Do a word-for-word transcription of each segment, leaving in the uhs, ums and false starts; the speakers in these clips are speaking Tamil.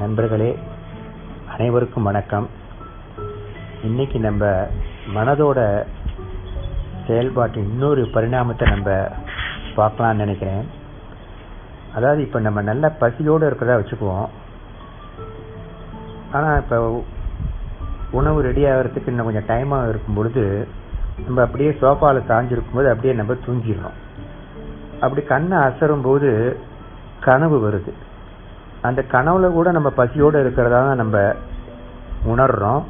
நண்பர்களே, அனைவருக்கும் வணக்கம். இன்னைக்கு நம்ம மனதோட செயல்பாட்டின் இன்னொரு பரிணாமத்தை நம்ம பார்க்கலான்னு நினைக்கிறேன். அதாவது இப்போ நம்ம நல்ல பசியோடு இருக்கிறதா வச்சுக்குவோம். ஆனால் இப்போ உணவு ரெடி ஆகிறதுக்கு இன்னும் கொஞ்சம் டைமாக இருக்கும் பொழுது நம்ம அப்படியே சோஃபாவில் சாஞ்சிருக்கும்போது அப்படியே நம்ம தூங்கிடணும். அப்படி கண்ணை அசரும்போது கனவு வருது. அந்த கனவுல கூட நம்ம பசியோடு இருக்கிறதா நம்ம உணர்கிறோம்.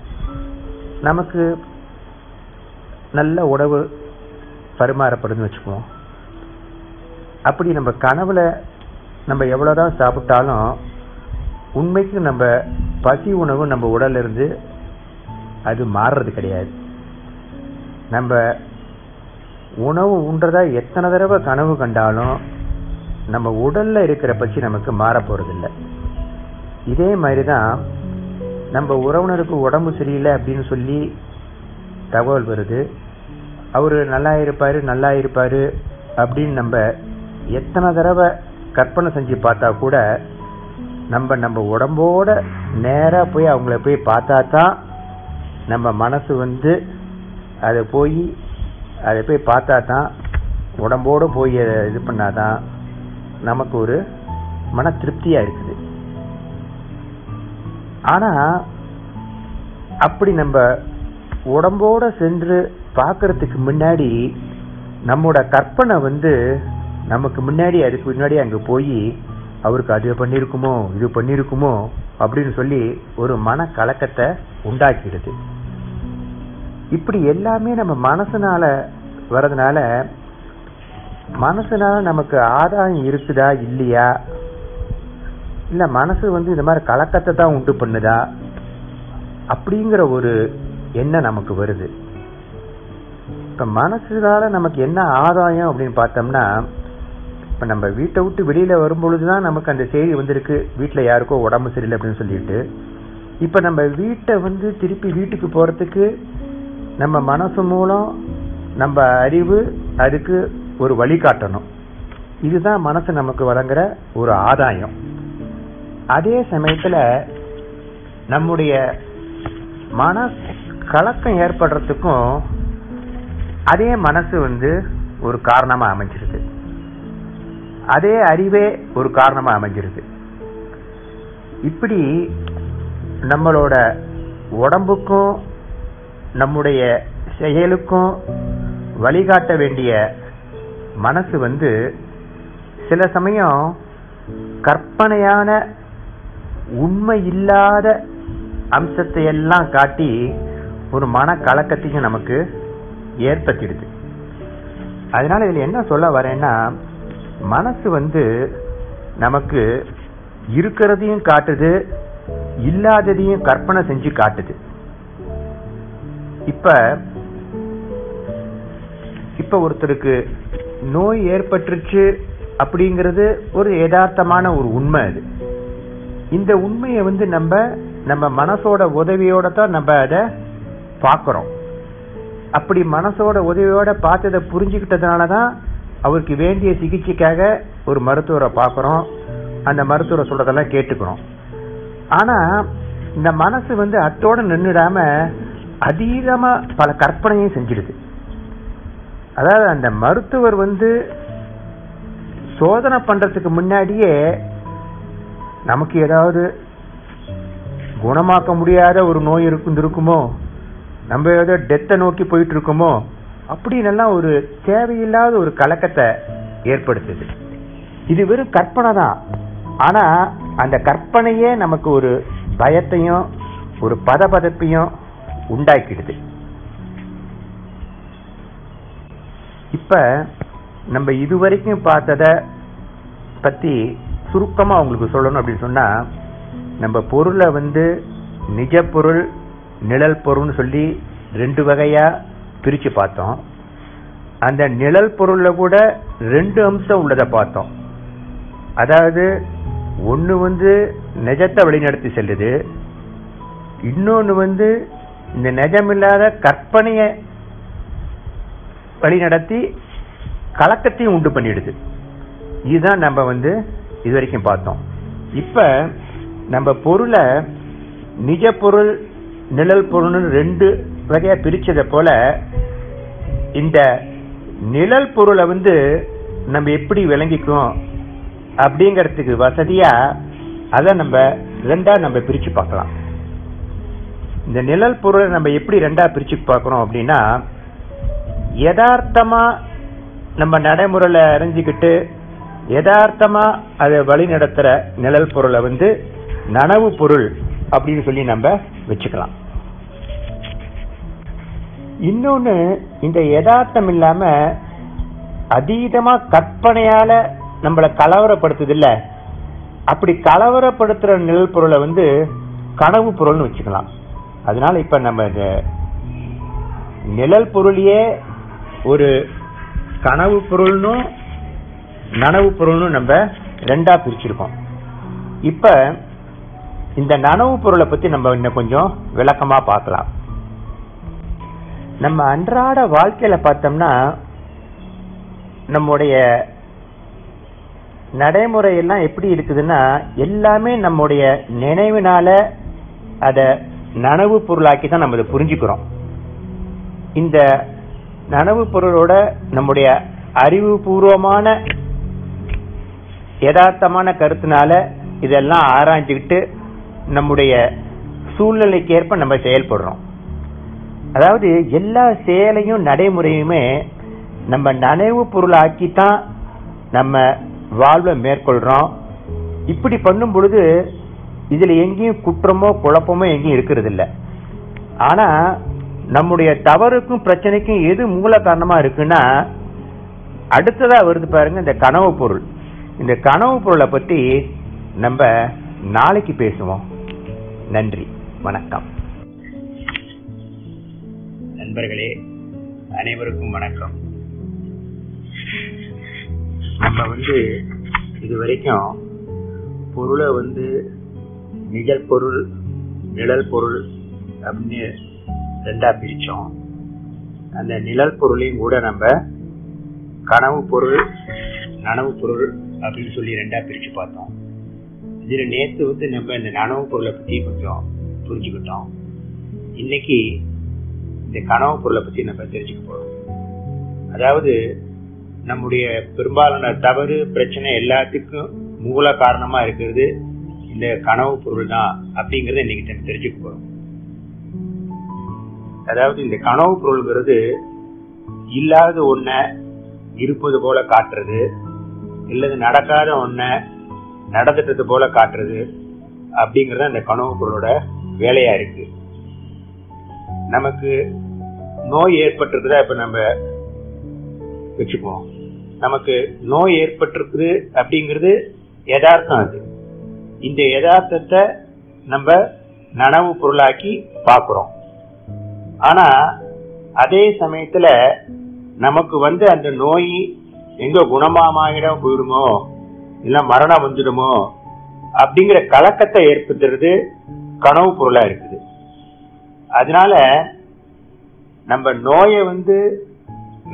நமக்கு நல்ல உணவு பரிமாறப்படுதுன்னு வச்சுக்குவோம். அப்படி நம்ம கனவுல நம்ம எவ்வளோதான் சாப்பிட்டாலும் உண்மைக்கு நம்ம பசி உணவு நம்ம உடல்ல இருந்து அது மாறுறது கிடையாது. நம்ம உணவு உண்றதா எத்தனை தடவை கனவு கண்டாலும் நம்ம உடலில் இருக்கிற பசி நமக்கு மாறப்போறதில்லை. இதே மாதிரி தான் நம்ம உறவினருக்கு உடம்பு சரியில்லை அப்படின்னு சொல்லி தகவல் வருது. அவர் நல்லா இருப்பார் நல்லா இருப்பார் அப்படின்னு நம்ம எத்தனை தடவை கற்பனை செஞ்சு பார்த்தா கூட நம்ம நம்ம உடம்போட நேராக போய் அவங்கள போய் பார்த்தா தான் நம்ம மனசு வந்து அதை போய் அதை போய் பார்த்தா தான் உடம்போடு போய் இது பண்ணாதான் நமக்கு ஒரு மன திருப்தியா இருக்குது. ஆனா அப்படி நம்ம உடம்போட சென்று பார்க்கறதுக்கு முன்னாடி நம்மோட கற்பனை வந்து நமக்கு முன்னாடி அதுக்கு முன்னாடி அங்க போய் அவருக்கு அது பண்ணிருக்குமோ இது பண்ணிருக்குமோ அப்படின்னு சொல்லி ஒரு மன கலக்கத்தை உண்டாக்கிடுது. இப்படி எல்லாமே நம்ம மனசுனால வர்றதுனால மனசுனால நமக்கு ஆதாயம் இருக்குதா இல்லையா, இல்ல மனசு வந்து இந்த மாதிரி கலக்கத்தை தான் உண்டு பண்ணுதா அப்படிங்கிற ஒரு எண்ணம் நமக்கு வருது. இப்ப மனசுனால நமக்கு என்ன ஆதாயம் அப்படின்னு பார்த்தோம்னா, இப்ப நம்ம வீட்டை விட்டு வெளியில வரும்பொழுதுதான் நமக்கு அந்த செய்தி வந்திருக்கு, வீட்டுல யாருக்கோ உடம்பு சரியில்லை அப்படின்னு சொல்லிட்டு. இப்ப நம்ம வீட்டை வந்து திருப்பி வீட்டுக்கு போறதுக்கு நம்ம மனசு மூலம் நம்ம அறிவு அதுக்கு ஒரு வழிகாட்டணும். இதுதான் மனசு நமக்கு வழங்குற ஒரு ஆதாயம். அதே சமயத்துல நம்முடைய மன கலக்கம் ஏற்படுறதுக்கும் அதே மனசு வந்து ஒரு காரணமா அமைஞ்சிருக்கு, அதே அறிவே ஒரு காரணமா அமைஞ்சிருக்கு. இப்படி நம்மளோட உடம்புக்கும் நம்முடைய செயலுக்கும் வழிகாட்ட வேண்டிய மனசு வந்து சில சமயம் கற்பனையான உண்மை இல்லாத அம்சத்தை எல்லாம் காட்டி ஒரு மன கலக்கத்தையும் நமக்கு ஏற்படுத்திடுது. அதனால இதில் என்ன சொல்ல வரேன்னா, மனசு வந்து நமக்கு இருக்கிறதையும் காட்டுது, இல்லாததையும் கற்பனை செஞ்சு காட்டுது. இப்ப இப்ப ஒருத்தருக்கு நோய் ஏற்பட்டுருச்சு அப்படிங்கிறது ஒரு யதார்த்தமான ஒரு உண்மை. அது இந்த உண்மையை வந்து நம்ம நம்ம மனசோட உதவியோட தான் நம்ம அதை பார்க்குறோம். அப்படி மனசோட உதவியோட பார்த்து அதை புரிஞ்சுக்கிட்டதுனால தான் அவருக்கு வேண்டிய சிகிச்சைக்காக ஒரு மருத்துவரை பார்க்குறோம், அந்த மருத்துவரை சொல்றதெல்லாம் கேட்டுக்கிறோம். ஆனால் இந்த மனசு வந்து அத்தோட நின்றுடாம அதீதமாக பல கற்பனையும் செஞ்சிடுது. அதாவது அந்த மருத்துவர் வந்து சோதனை பண்றதுக்கு முன்னாடியே நமக்கு ஏதாவது குணமாக்க முடியாத ஒரு நோய் இருக்குமோ, நம்ம ஏதோ டெத்தை நோக்கி போயிட்டு இருக்கோமோ அப்படின்னெல்லாம் ஒரு தேவையில்லாத ஒரு கலக்கத்தை ஏற்படுத்துது. இது வெறும் கற்பனை தான். ஆனா அந்த கற்பனையே நமக்கு ஒரு பயத்தையும் ஒரு பதபதப்பையும் உண்டாக்கிடுது. இப்ப நம்ம இதுவரைக்கும் பார்த்தத பத்தி சுருக்கமா உங்களுக்கு சொல்லணும் அப்படின்னு சொன்னா, நம்ம பொருளை வந்து நிஜ பொருள் நிழல் பொருள்னு சொல்லி ரெண்டு வகையா பிரிச்சு பார்த்தோம். அந்த நிழல் பொருள்ல கூட ரெண்டு அம்சம் உள்ளதை பார்த்தோம். அதாவது ஒண்ணு வந்து நிஜத்தை வழிநடத்தி செல்லுது, இன்னொன்னு வந்து இந்த நிஜமில்லாத கற்பனைய வழி நடத்தி கலக்கத்தையும் உண்டு பண்ணிடுது. இதுதான் நம்ம வந்து இதுவரைக்கும் பார்த்தோம். இப்ப நம்ம பொருளை நிஜ பொருள் நிழல் பொருள்னு ரெண்டு வகையா பிரிச்சதை போல, இந்த நிழல் பொருளை வந்து நம்ம எப்படி விளங்கிக்கும் அப்படிங்கறதுக்கு வசதியா அதை நம்ம ரெண்டா நம்ம பிரிச்சு பார்க்கலாம். இந்த நிழல் பொருளை நம்ம எப்படி ரெண்டா பிரிச்சு பார்க்கறோம் அப்படின்னா, யதார்த்தமா நம்ம நடைமுறையில அறிஞ்சிக்கிட்டு யதார்த்தமா அதை வழி நடத்துற நிழல் பொருளை வந்து நனவு பொருள் அப்படின்னு சொல்லி நம்ம வச்சுக்கலாம். இன்னொன்னு, இந்த யதார்த்தம் இல்லாம அதீதமா கற்பனையால நம்மளை கலவரப்படுத்துது இல்ல, அப்படி கலவரப்படுத்துற நிழல் பொருளை வந்து கனவு பொருள்னு வச்சுக்கலாம். அதனால இப்ப நம்ம நிழல் பொருளையே ஒரு கனவு பொருள்னும் நனவு பொருள்னும் நம்ம ரெண்டா பிரிச்சிருக்கோம். இப்ப இந்த நனவு பொருளை பத்தி நம்ம இன்னும் கொஞ்சம் விளக்கமா பார்க்கலாம். நம்ம அன்றாட வாழ்க்கையில பார்த்தோம்னா நம்முடைய நடைமுறையெல்லாம் எப்படி இருக்குதுன்னா, எல்லாமே நம்முடைய நினைவினால அதை நனவு பொருளாக்கி தான் நம்ம இதை புரிஞ்சுக்கிறோம். இந்த நனவு பொருளோட நம்முடைய அறிவுபூர்வமான யதார்த்தமான கருத்தினால இதெல்லாம் ஆராய்ஞ்சுக்கிட்டு நம்முடைய சூழ்நிலைக்கேற்ப நம்ம செயல்படுறோம். அதாவது எல்லா செயலையும் நடைமுறையுமே நம்ம நனவு பொருளாக்கி தான் நம்ம வாழ்வை மேற்கொள்கிறோம். இப்படி பண்ணும் பொழுது இதில் எங்கேயும் குற்றமோ குழப்பமோ எங்கேயும் இருக்கிறதில்ல. ஆனால் நம்முடைய தவறுக்கும் பிரச்சனைக்கும் எது மூல காரணமாக இருக்குன்னா, அடுத்ததாக வருது பாருங்க இந்த கனவு பொருள். இந்த கனவு பொருளை பற்றி நம்ம நாளைக்கு பேசுவோம். நன்றி, வணக்கம். நண்பர்களே, அனைவருக்கும் வணக்கம். நம்ம வந்து இது வரைக்கும் பொருளை வந்து நிழல் பொருள் நிழல் பொருள் அப்படின்னு ரெண்டா பிரிச்சோம். அந்த நிழல் பொருளையும் கூட நம்ம கனவு பொருள் நனவு பொருள் அப்படின்னு சொல்லி ரெண்டா பிரிச்சு பார்த்தோம். இதுல நேற்று வந்து நம்ம இந்த நனவு பொருளை பத்தி கொஞ்சம் புரிஞ்சுக்கிட்டோம். இன்னைக்கு இந்த கனவு பொருளை பத்தி நம்ம தெரிஞ்சுக்க போறோம். அதாவது நம்முடைய பெரும்பாலான தவறு பிரச்சனை எல்லாத்துக்கும் மூல காரணமா இருக்கிறது இந்த கனவு பொருள் தான் அப்படிங்கறத இன்னைக்கு நம்ம தெரிஞ்சுக்க போறோம். அதாவது இந்த கனவு பொருள்ங்கிறது இல்லாத ஒன்ன இருப்பது போல காட்டுறது, இல்லது நடக்காத ஒன்ன நடந்துட்டது போல காட்டுறது அப்படிங்கறத இந்த கனவு பொருளோட வேலையா இருக்கு. நமக்கு நோய் ஏற்பட்டிருக்குதா, இப்ப நம்ம வச்சுக்குவோம், நமக்கு நோய் ஏற்பட்டிருக்குது அப்படிங்கிறது யதார்த்தம். அது இந்த யதார்த்தத்தை நம்ம நனவு பொருளாக்கி பார்க்கிறோம். ஆனா அதே சமயத்துல நமக்கு வந்து அந்த நோய் எங்க குணமாகிடம் போயிடுமோ இல்ல மரணம் வந்துடுமோ அப்படிங்கிற கலக்கத்தை ஏற்படுத்துறது கனவு பொருளா இருக்குது. அதனால நம்ம நோயை வந்து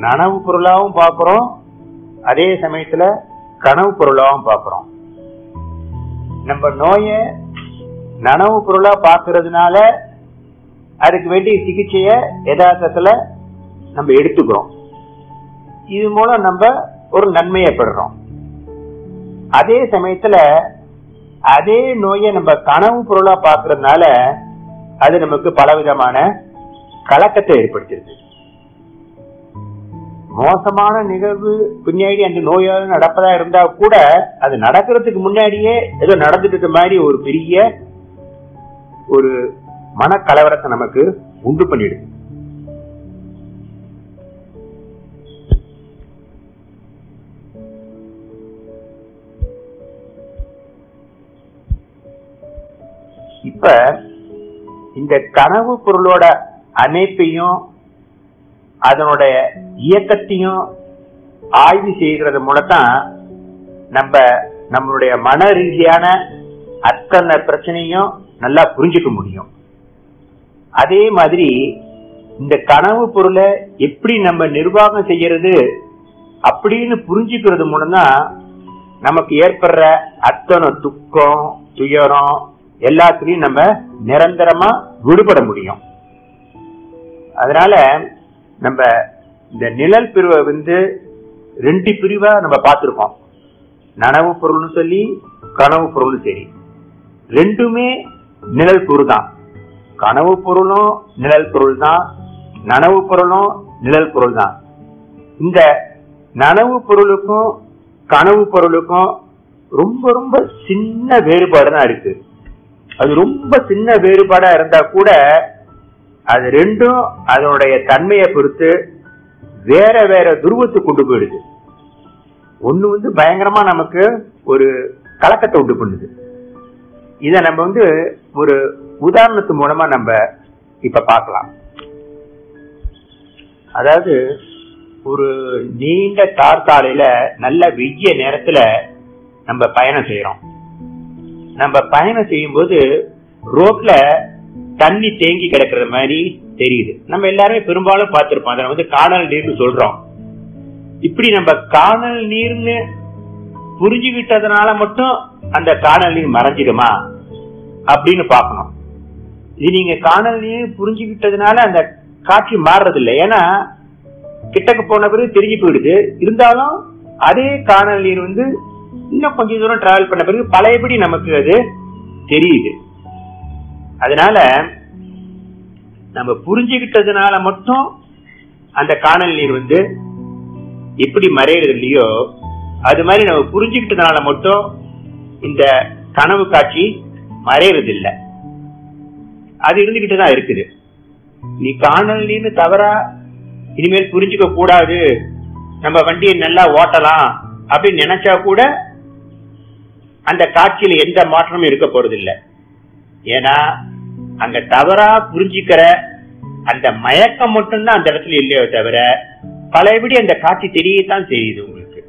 நனவு பொருளாவும் பார்க்கிறோம், அதே சமயத்துல கனவு பொருளாவும் பார்க்கிறோம். நம்ம நோய நனவு பொருளா பார்க்கறதுனால அதுக்கு வேண்டிய சிகிச்சைய யதார்த்தத்துல நம்ம எடுத்துக்கிறோம். இது மூலம் நம்ம ஒரு நன்மையை பெறுறோம். அதே சமயத்துல அதே நோயை நம்ம கனவு பொருளா பார்க்கறதுனால அது நமக்கு பலவிதமான கலக்கத்தை ஏற்படுத்திடுது. மோசமான நிகழ்வு பின்னாடி அந்த நோயால் நடப்பதா இருந்தா கூட அது நடக்கிறதுக்கு முன்னாடியே ஏதோ நடந்துட்டு மாதிரி ஒரு பெரிய ஒரு மனக்கலவரத்தை நமக்கு உண்டு பண்ணிடுது. இப்ப இந்த கனவு பொருளோட அமைப்பையும் அதனுடைய இயக்கத்தையும் ஆய்வு செய்கிறது மூலத்தான் நம்ம நம்மளுடைய மன ரீதியான அத்தனை பிரச்சனையும் நல்லா புரிஞ்சுக்க முடியும். அதே மாதிரி இந்த கனவு பொருளை எப்படி நம்ம நிர்வாகம் செய்யறது அப்படின்னு புரிஞ்சுக்கிறது மூலம்தான் நமக்கு ஏற்படுற அத்தனை துக்கம் துயரம் எல்லாத்துலயும் நம்ம நிரந்தரமா விடுபட முடியும். அதனால நம்ம இந்த நிழல் பிரிவை வந்து ரெண்டு பிரிவா நம்ம பார்த்திருக்கோம். நனவு பொருள்னு சொல்லி கனவு பொருள்னு சரி, ரெண்டுமே நிழல் பொருள் தான். கனவு பொருளும் நிழல் பொருள் தான், நனவு பொருளும் நிழல் பொருள் தான். இந்த நனவு பொருளுக்கும் கனவு பொருளுக்கும் ரொம்ப ரொம்ப சின்ன வேறுபாடு தான் இருக்கு. அது ரொம்ப சின்ன வேறுபாடா இருந்தா கூட அது ரெண்டும் அதனுடைய தன்மையை பொறுத்து வேற வேற துருவத்துக்கு கொண்டு போயிடுது. ஒண்ணு வந்து பயங்கரமா நமக்கு ஒரு கலக்கத்தை உண்டு பண்ணுது. இத நம்ம வந்து ஒரு உதாரணத்து மூலமா நம்ம இப்ப பார்க்கலாம். அதாவது ஒரு நீண்ட தார்காலையில நல்ல வெய்ய நேரத்துல நம்ம பயணம் செய்யறோம். நம்ம பயணம் செய்யும் போது ரோட்ல தண்ணி தேங்கி கிடக்கிற மாதிரி தெரியுது. நம்ம எல்லாருமே பெரும்பாலும் பார்த்திருப்போம். அதை வந்து காணல் நீர்னு சொல்றோம். இப்படி நம்ம காணல் நீர்னு புரிஞ்சுக்கிட்டதுனால மட்டும் அந்த காணல் நீர் மறைஞ்சிடுமா அப்படின்னு பார்க்கணும். இது நீங்க காணல் நீர் புரிஞ்சுக்கிட்டதுனால அந்த காட்சி மாறுறது இல்லை. ஏன்னா கிட்டக்கு போன பிறகு தெரிஞ்சு போயிடுது. இருந்தாலும் அதே காணல் நீர் வந்து இன்னும் கொஞ்ச தூரம் டிராவல் பண்ண பிறகு பழையபடி நமக்கு அது தெரியுது. அதனால நம்ம புரிஞ்சுக்கிட்டதுனால மட்டும் அந்த காணல் நீர் வந்து எப்படி மறையிறது இல்லையோ அது மாதிரி நம்ம புரிஞ்சுக்கிட்டதுனால மட்டும் இந்த கனவு காட்சி மறையிறது இல்லை. அது இருந்துகிட்டுதான் இருக்குது. நீ காணல் நீர்னு தவறா இனிமேல் புரிஞ்சுக்க கூடாது, நம்ம வண்டியை நல்லா ஓட்டலாம் அப்படின்னு நினைச்சா கூட அந்த காட்சியில எந்த மாற்றமும் இருக்க போறது இல்லை. ஏன்னா அங்க தவறா புரிஞ்சுக்கிற அந்த மயக்கம் மட்டும்தான் அந்த இடத்துல இல்லையோ தவிர பழையபடி அந்த காட்சி தெரியத்தான் தெரியுது உங்களுக்கு.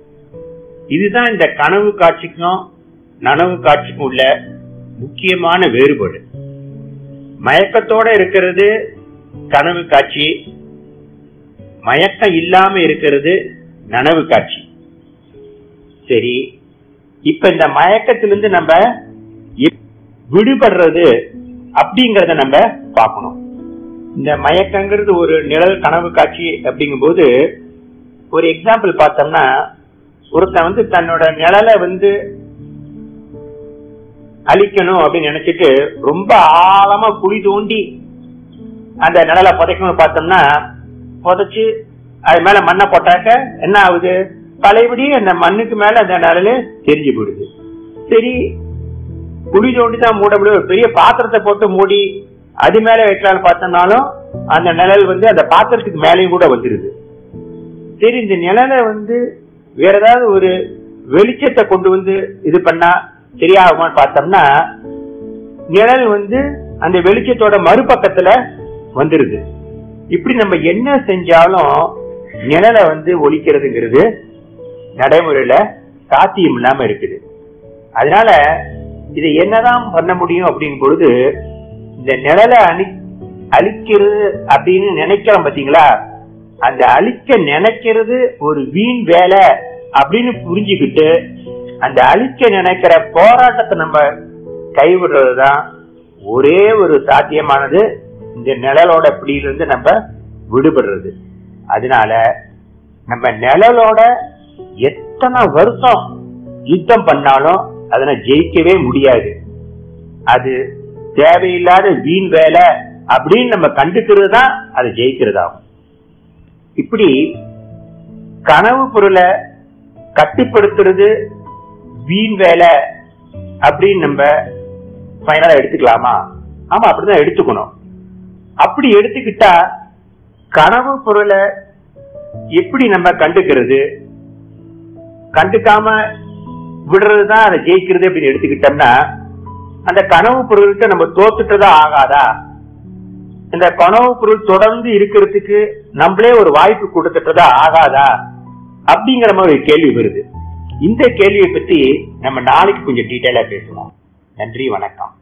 இதுதான் இந்த கனவு காட்சிக்கும் நனவு காட்சிக்கும் உள்ள முக்கியமான வேறுபாடு. மயக்கத்தோட இருக்கிறது கனவு காட்சி, மயக்கம் இல்லாம இருக்கிறது நனவு காட்சி. சரி, இப்ப இந்த மயக்கத்திலிருந்து நம்ம விடுபடுறது அப்படிங்கறத நம்ம பார்க்கணும். இந்த மயக்கங்கிறது ஒரு நிழல் கனவு காட்சி அப்படிங்கும் போது ஒரு எக்ஸாம்பிள் பார்த்தோம்னா, ஒருத்தன் வந்து தன்னோட நிழலை வந்து அழிக்கணும் அப்படின்னு நினைச்சிட்டு ரொம்ப ஆழமா குழி தோண்டி அந்த நிழலை புதைக்கணும்னு பார்த்தோம்னா புதைச்சு அது மேல மண்ணை போட்டாக்க என்ன ஆகுது, பழையபடி அந்த மண்ணுக்கு மேல அந்த நிழலு தெரிஞ்சு போயிடுது. சரி, குழி தோண்டி தான் மூட முடியும். ஒரு பெரிய பாத்திரத்தை போட்டு மூடி அது மேல வைக்கலான்னு பார்த்தோம்னாலும் அந்த நிழல் வந்து அந்த பாத்திரத்துக்கு மேலேயும் கூட வந்துருது. சரி, இந்த நிழலை வந்து வேற ஏதாவது ஒரு வெளிச்சத்தை கொண்டு வந்து இது பண்ணா சரியாகுமான்னு பார்த்தோம்னா நிழல் வந்து அந்த வெளிச்சத்தோட மறுபக்கத்துல வந்துருது. இப்படி நம்ம என்ன செஞ்சாலும் நிழலை வந்து ஒழிக்கிறதுங்கிறது நடைமுறையில சாத்தியம் இல்லாம இருக்குது. அதனால இதை என்னதான் பண்ண முடியும் அப்படிங்கும் பொழுது இந்த நிழலை அழி அழிக்கிறது அப்படின்னு நினைக்கிறோம் பாத்தீங்களா, அந்த அழிக்க நினைக்கிறது ஒரு வீண் வேலை அப்படின்னு புரிஞ்சுக்கிட்டு அந்த அழிக்க நினைக்கிற போராட்டத்தை நம்ம கைவிடுறதுதான் ஒரே ஒரு சாத்தியமானது இந்த நிழலோட பிடியிலிருந்து நம்ம விடுபடுறது. அதனால நம்ம நிழலோட எத்தனை வருஷம் யுத்தம் பண்ணாலும் அதனை ஜெயிக்கவே முடியாது. அது தேவையில்லாத வீண் வேலை அப்படின்னு நம்ம கண்டுக்கிறது தான் அது ஜெயிக்கிறதாகும். இப்படி கனவு பொருளை கட்டுப்படுத்துறது வீண் வேலை அப்படின்னு நம்ம ஃபைனலா எடுத்துக்கலாமா? ஆமா, அப்படிதான் எடுத்துக்கணும். அப்படி எடுத்துக்கிட்டா கனவு பொருளை எப்படி நம்ம கண்டுக்கிறது, கண்டுக்காம விடுறதுதான் அதை ஜெயிக்கிறது அப்படின்னு எடுத்துக்கிட்டோம்னா அந்த கனவு பொருள்கிட்ட நம்ம தோத்துட்டதா ஆகாதா? இந்த கனவு பொருள் தொடர்ந்து இருக்கிறதுக்கு நம்மளே ஒரு வாய்ப்பு கொடுத்துட்டதா ஆகாதா அப்படிங்கிற மாதிரி ஒரு கேள்வி வருது. இந்த கேள்வியை பத்தி நம்ம நாளைக்கு கொஞ்சம் டீட்டெயிலா பேசுவோம். நன்றி, வணக்கம்.